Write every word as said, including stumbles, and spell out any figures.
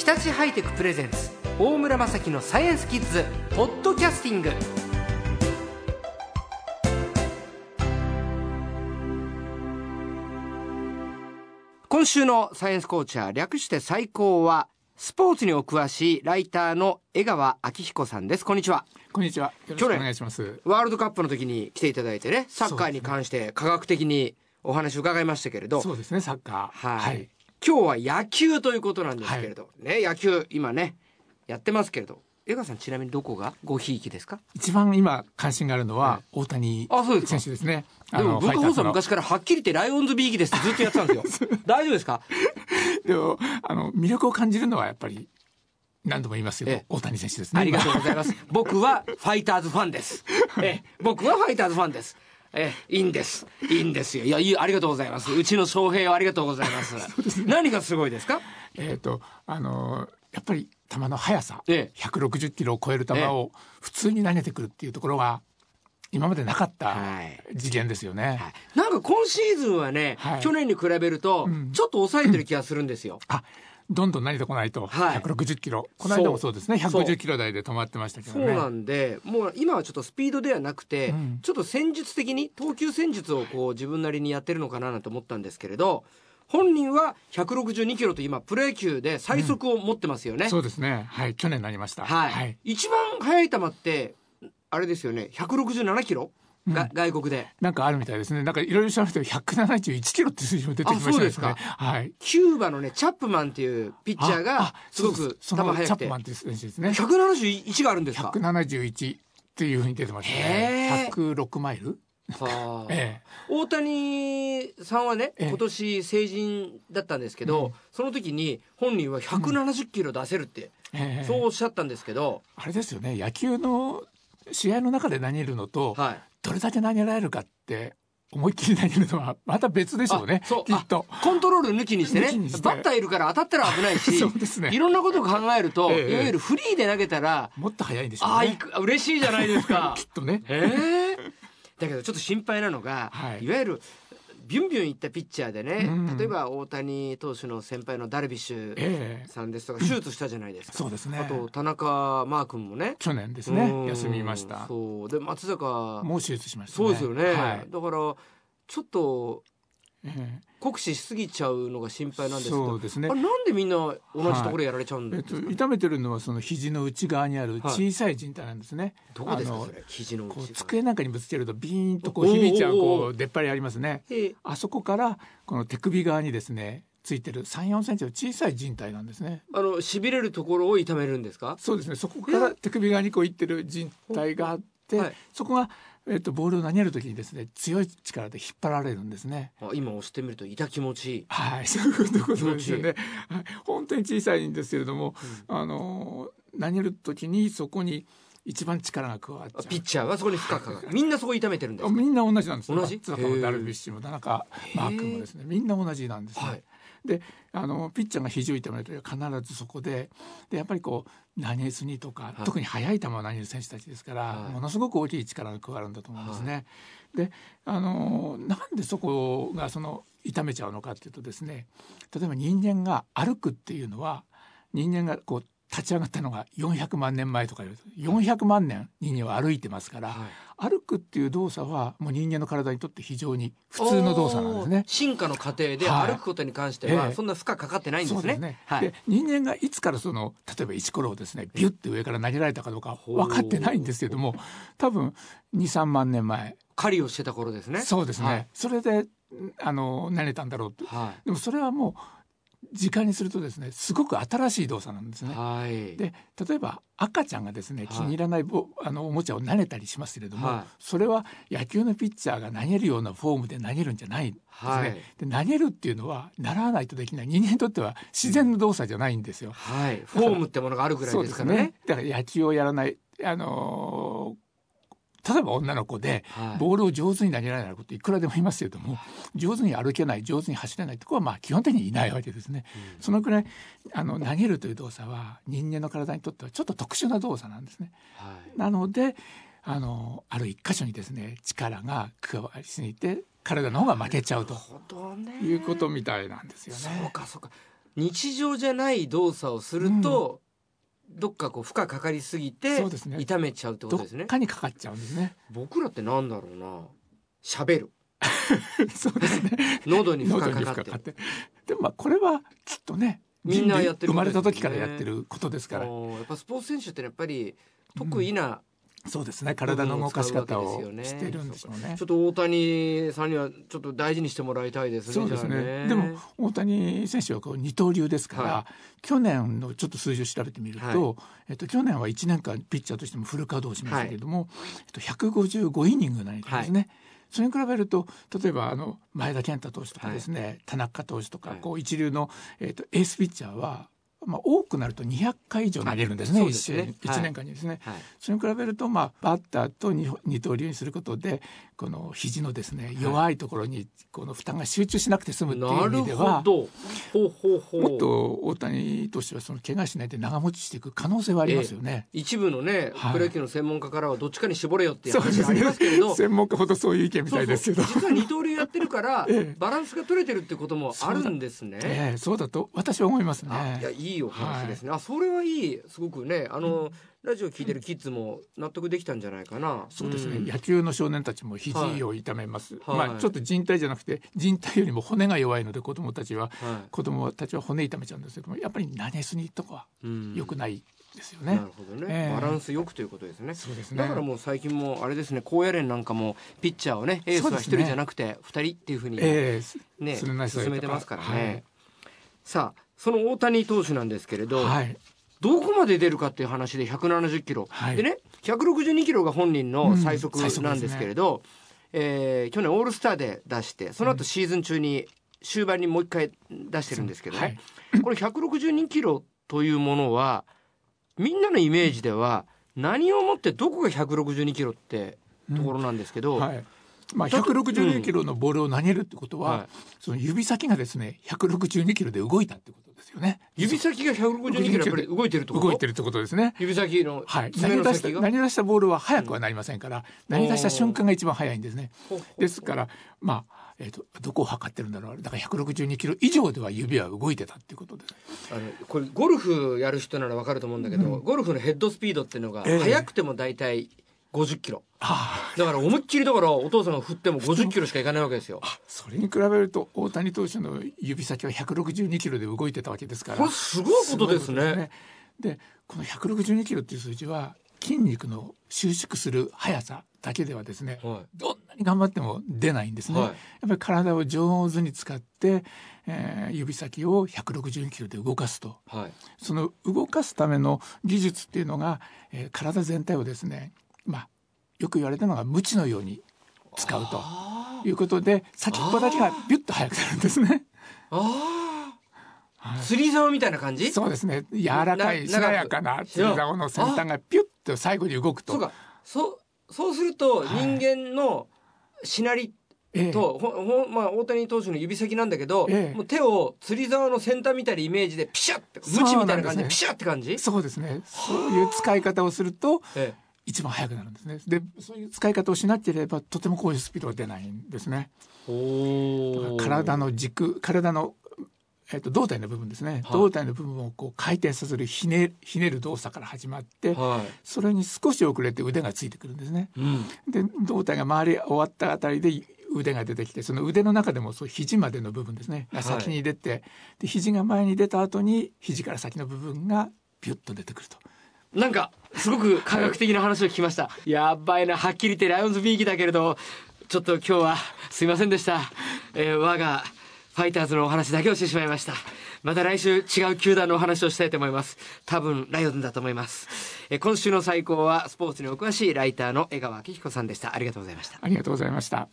日立ハイテクプレゼンツ大村雅樹のサイエンスキッズポッドキャスティング。今週のサイエンスコーチャー、略して最高はスポーツにお詳しいライターの江川明彦さんです。こんにちは。こんにちは。よろしくお願いします。去年ワールドカップの時に来ていただいてね、サッカーに関して科学的にお話を伺いましたけれど、そうですね、サッカー、はい、はい、今日は野球ということなんですけれど、はい、ね、野球今ねやってますけれど、江川さんちなみにどこがごひいきですか？一番今関心があるのは大谷選手ですね。あ、でも文化放送昔からはっきり言ってライオンズビーキですってずっとやってたんですよ。大丈夫ですか？でもあの魅力を感じるのはやっぱり何度も言いますけど、ええ、大谷選手ですね。ありがとうございます。僕はファイターズファンです。ええ、僕はファイターズファンです。ええ、いいんです。いいんですよ。いや、いい、ありがとうございます。うちの翔平をありがとうございます。すね、何がすごいですか？えっ、ー、とあのやっぱり球の速さ、ええ、ひゃくろくじゅっキロを超える球を普通に投げてくるっていうところが今までなかった次元ですよね、はいはい、なんか今シーズンはね、はい、去年に比べるとちょっと抑えてる気がするんですよ、うん、あ、どんどん投げてこないと、はい、ひゃくろくじゅっキロ、この間もそうですね、ひゃくごじゅっキロ台で止まってましたけどね。そうなんで、もう今はちょっとスピードではなくて、うん、ちょっと戦術的に投球戦術をこう自分なりにやってるのかななんて思ったんですけれど、本人はひゃくろくじゅうにキロと今プロ野球で最速を持ってますよね、うん、そうですね、はい、去年になりました、はいはい、一番速い球ってあれですよね、ひゃくろくじゅうななキロ、うん、が外国でなんかあるみたいですね。なんかいろいろ調べてひゃくななじゅういちキロって数字も出てきましたね。あ、そうですか、はい、キューバのねチャップマンっていうピッチャーがすごく球速くて、チャップマンっていう選手ですね。ひゃくななじゅういちがあるんですか？ひゃくななじゅういちっていうふうに出てましたね。ひゃくろくマイル。はあ、ええ、大谷さんはね、今年成人だったんですけど、ええ、うん、その時に本人はひゃくななじゅっキロ出せるって、うん、ええ、そうおっしゃったんですけど、あれですよね、野球の試合の中で投げるのと、はい、どれだけ投げられるかって思いっきり投げるのはまた別でしょうね。そう、きっとコントロール抜きにしてね、してバッターいるから当たったら危ないしそうです、ね、いろんなことを考えると、ええ、いわゆるフリーで投げたらもっと早いんでしょうね。あ、嬉しいじゃないですかきっとね、えーだけどちょっと心配なのが、はい、いわゆるビュンビュンいったピッチャーでね、うん、例えば大谷投手の先輩のダルビッシュさんですとか、えー、手術したじゃないですか、うん、そうですね。あと田中マー君もね去年ですね、休みました。そうで、松坂もう手術しましたね。そうですよね、はい、だからちょっと酷使しすぎちゃうのが心配なんですけど、そうですね、あ、なんでみんな同じところやられちゃうんですか、ね、はい、えっと、痛めてるのはその肘の内側にある小さい靭帯なんですね、はい、どこですかそれ？肘の内側。こう机なんかにぶつけるとビーンとこう響いちゃう、こう出っ張りありますね。あそこからこの手首側にですねついてるさん、よんセンチの小さい靭帯なんですね。あの痺れるところを痛めるんですか？そうですね、そこから手首側にこういってる靭帯があって、そこがえっと、ボールを投げるときにですね強い力で引っ張られるんですね。あ、今押してみると痛気持ちいい。はい、そういうことですよね、はい、本当に小さいんですけれども、うん、あの投げるときにそこに一番力が加わっちゃう。ピッチャーはそこに負荷かかるみんなそこ痛めてるんですか？みんな同じなんですね。同じ。ダルビッシュも田中マー君もですね、みんな同じなんですね、はい、であのピッチャーが肘を痛めるときは必ずそこ で, でやっぱりこう投げすぎとか、はい、特に速い球を投げる選手たちですから、はい、ものすごく大きい力が加わるんだと思うんですね、はい、であのなんでそこがその痛めちゃうのかというとですね、例えば人間が歩くっていうのは、人間がこう立ち上がったのがよんひゃくまんねんまえとか言うと、よんひゃくまんねん人間は歩いてますから、はい、歩くっていう動作はもう人間の体にとって非常に普通の動作なんですね。進化の過程で歩くことに関してはそんな負荷かかってないんですね。そうですね、はい、で人間がいつからその例えば石ころをですねビュッて上から投げられたかどうか分かってないんですけども、多分に、さんまんねんまえ狩りをしてた頃ですね。そうですね、はい、それであの投げたんだろうと、はい、でもそれはもう時間にするとですねすごく新しい動作なんですね、はい、で例えば赤ちゃんがですね気に入らない、はい、あのおもちゃを投げたりしますけれども、はい、それは野球のピッチャーが投げるようなフォームで投げるんじゃないんですね、はい、で投げるっていうのは習わないとできない人間にとっては自然の動作じゃないんですよ、はい、フォームってものがあるぐらいですからね。そうですね、だから野球をやらない、あのー例えば女の子でボールを上手に投げられない子っていくらでもいますけれども、はい、上手に歩けない、上手に走れないって子はまあ基本的にいないわけですね、うん、そのくらいあの投げるという動作は人間の体にとってはちょっと特殊な動作なんですね、はい、なのであのある一箇所にですね力が加わりすぎて体の方が負けちゃうということみたいなんですよね。そうかそうか、日常じゃない動作をすると、うん、どっかこう負荷かかりすぎて痛めちゃうってことですね。どっかにかかっちゃうんですね。僕らってなんだろうな、喋るそうですね喉に負荷かかって、でもまあこれはきっとねみんなやってる、ね、生まれた時からやってることですから、やっぱスポーツ選手ってやっぱり得意な、うん、そうですね、体の動かし方をしてるんでしょうね。ちょっと大谷さんにはちょっと大事にしてもらいたいですね。そうですね、ね、でも大谷選手はこう二刀流ですから、はい、去年のちょっと数字を調べてみると、はい、えっと、去年はいちねんかんピッチャーとしてもフル稼働しましたけれども、はい、えっと、ひゃくごじゅうごイニング投げたんですね、はい。それに比べると例えばあの前田健太投手とかですね、はい、田中投手とかこう一流の、えーと、エースピッチャーは、まあ、多くなるとにひゃっかい以上投げるんですね、はい、ですね、いちねんかんにですね、はい、それに比べると、まあ、バッターと二刀流にすることでこの肘のですね弱いところにこの負担が集中しなくて済むっていう意味では、ほうほうほう、もっと大谷投手はその怪我しないで長持ちしていく可能性はありますよね、えー、一部のねプロ野球の専門家からはどっちかに絞れよっていう話がありますけれど、ね、専門家ほどそういう意見みたいですけど、そうそう、実は二刀流やってるから、えー、バランスが取れてるってこともあるんですね。そうだ、えー、そうだと私は思いますね。いや、いいお話ですね、はい、あ、それはいい、すごくね、あの、うん、ラジオ聞いてるキッズも納得できたんじゃないかな。そうですね、うん、野球の少年たちも肘を痛めます、はい、まあ、ちょっと靭帯じゃなくて靭帯よりも骨が弱いので子どもたちは、はい、子どもたちは骨痛めちゃうんですけども、やっぱり投げすぎとかは良くないですよね、うん、なるほどね、えー、バランスよくということですね。そうですね、だからもう最近もあれですね、高野連なんかもピッチャーをねエースはひとりじゃなくてふたりっていうふうにね、えー、進めてますからね、はい、さあその大谷投手なんですけれど、はい、どこまで出るかっていう話でひゃくななじゅっキロ、はい、でねひゃくろくじゅうにキロが本人の最速なんですけれど、うん、えー、去年オールスターで出してその後シーズン中に終盤にもう一回出してるんですけどね、はい、このひゃくろくじゅうにキロというものはみんなのイメージでは何をもってどこがひゃくろくじゅうにキロってところなんですけど、うん、はい、まあ、ひゃくろくじゅうにキロのボールを投げるってことは、うん、はい、その指先がですねひゃくろくじゅうにキロで動いたってことですよね。指先がひゃくろくじゅうにキロやっぱり動いてるってこと動いてるってことですね。指先の、はい、投げ出した投げ出したボールは速くはなりませんから、うん、投げ出した瞬間が一番速いんですね。ですからまあえーと、どこを測ってるんだろう、だからひゃくろくじゅうにキロ以上では指は動いてたっていうことです。あのこれゴルフやる人なら分かると思うんだけど、うん、ゴルフのヘッドスピードっていうのが、えー、速くても大体ごじゅっキロ、ああ、だから思いっきりだからお父さんが振ってもごじゅっキロしかいかないわけですよ。あ、それに比べると大谷投手の指先はひゃくろくじゅうにキロで動いてたわけですから、これすごいことですね。すごいことですね。で、このひゃくろくじゅうにキロっていう数字は筋肉の収縮する速さだけではですね、はい、どんなに頑張っても出ないんですね、はい、やっぱり体を上手に使って、えー、指先をひゃくろくじゅうにキロで動かすと、はい、その動かすための技術っていうのが、えー、体全体をですね、まあ、よく言われたのが鞭のように使うということで先っぽだけがビュッと速くなるんですね。ああ、はい、釣り竿みたいな感じ。そうですね、柔らかいしなやかな釣り竿の先端がピュッと最後に動くと。そうか、そ、そうすると人間のしなりと、はい、ほほまあ、大谷投手の指先なんだけど、ええ、もう手を釣り竿の先端みたいなイメージでピシャッて鞭みたいな感じでピシャッて感じ。そうですね、そういう使い方をすると、ええ、一番速くなるんですね。で、そういう使い方をしなければとてもこういうスピードは出ないんですね。お、体の軸、体の、えー、と胴体の部分ですね、はい、胴体の部分をこう回転させるひ ね, ひねる動作から始まって、はい、それに少し遅れて腕がついてくるんですね、うん、で胴体が回り終わったあたりで腕が出てきて、その腕の中でもそう肘までの部分ですねが先に出て、はい、で肘が前に出た後に肘から先の部分がピュッと出てくると。なんかすごく科学的な話を聞きました、はい、やばいな、はっきり言ってライオンズビーキだけれどちょっと今日はすいませんでした、えー、我がファイターズのお話だけをしてしまいました。また来週違う球団のお話をしたいと思います。多分ライオンズだと思います、えー、今週の最高はスポーツにお詳しいライターの江川明彦さんでした。ありがとうございました。ありがとうございました。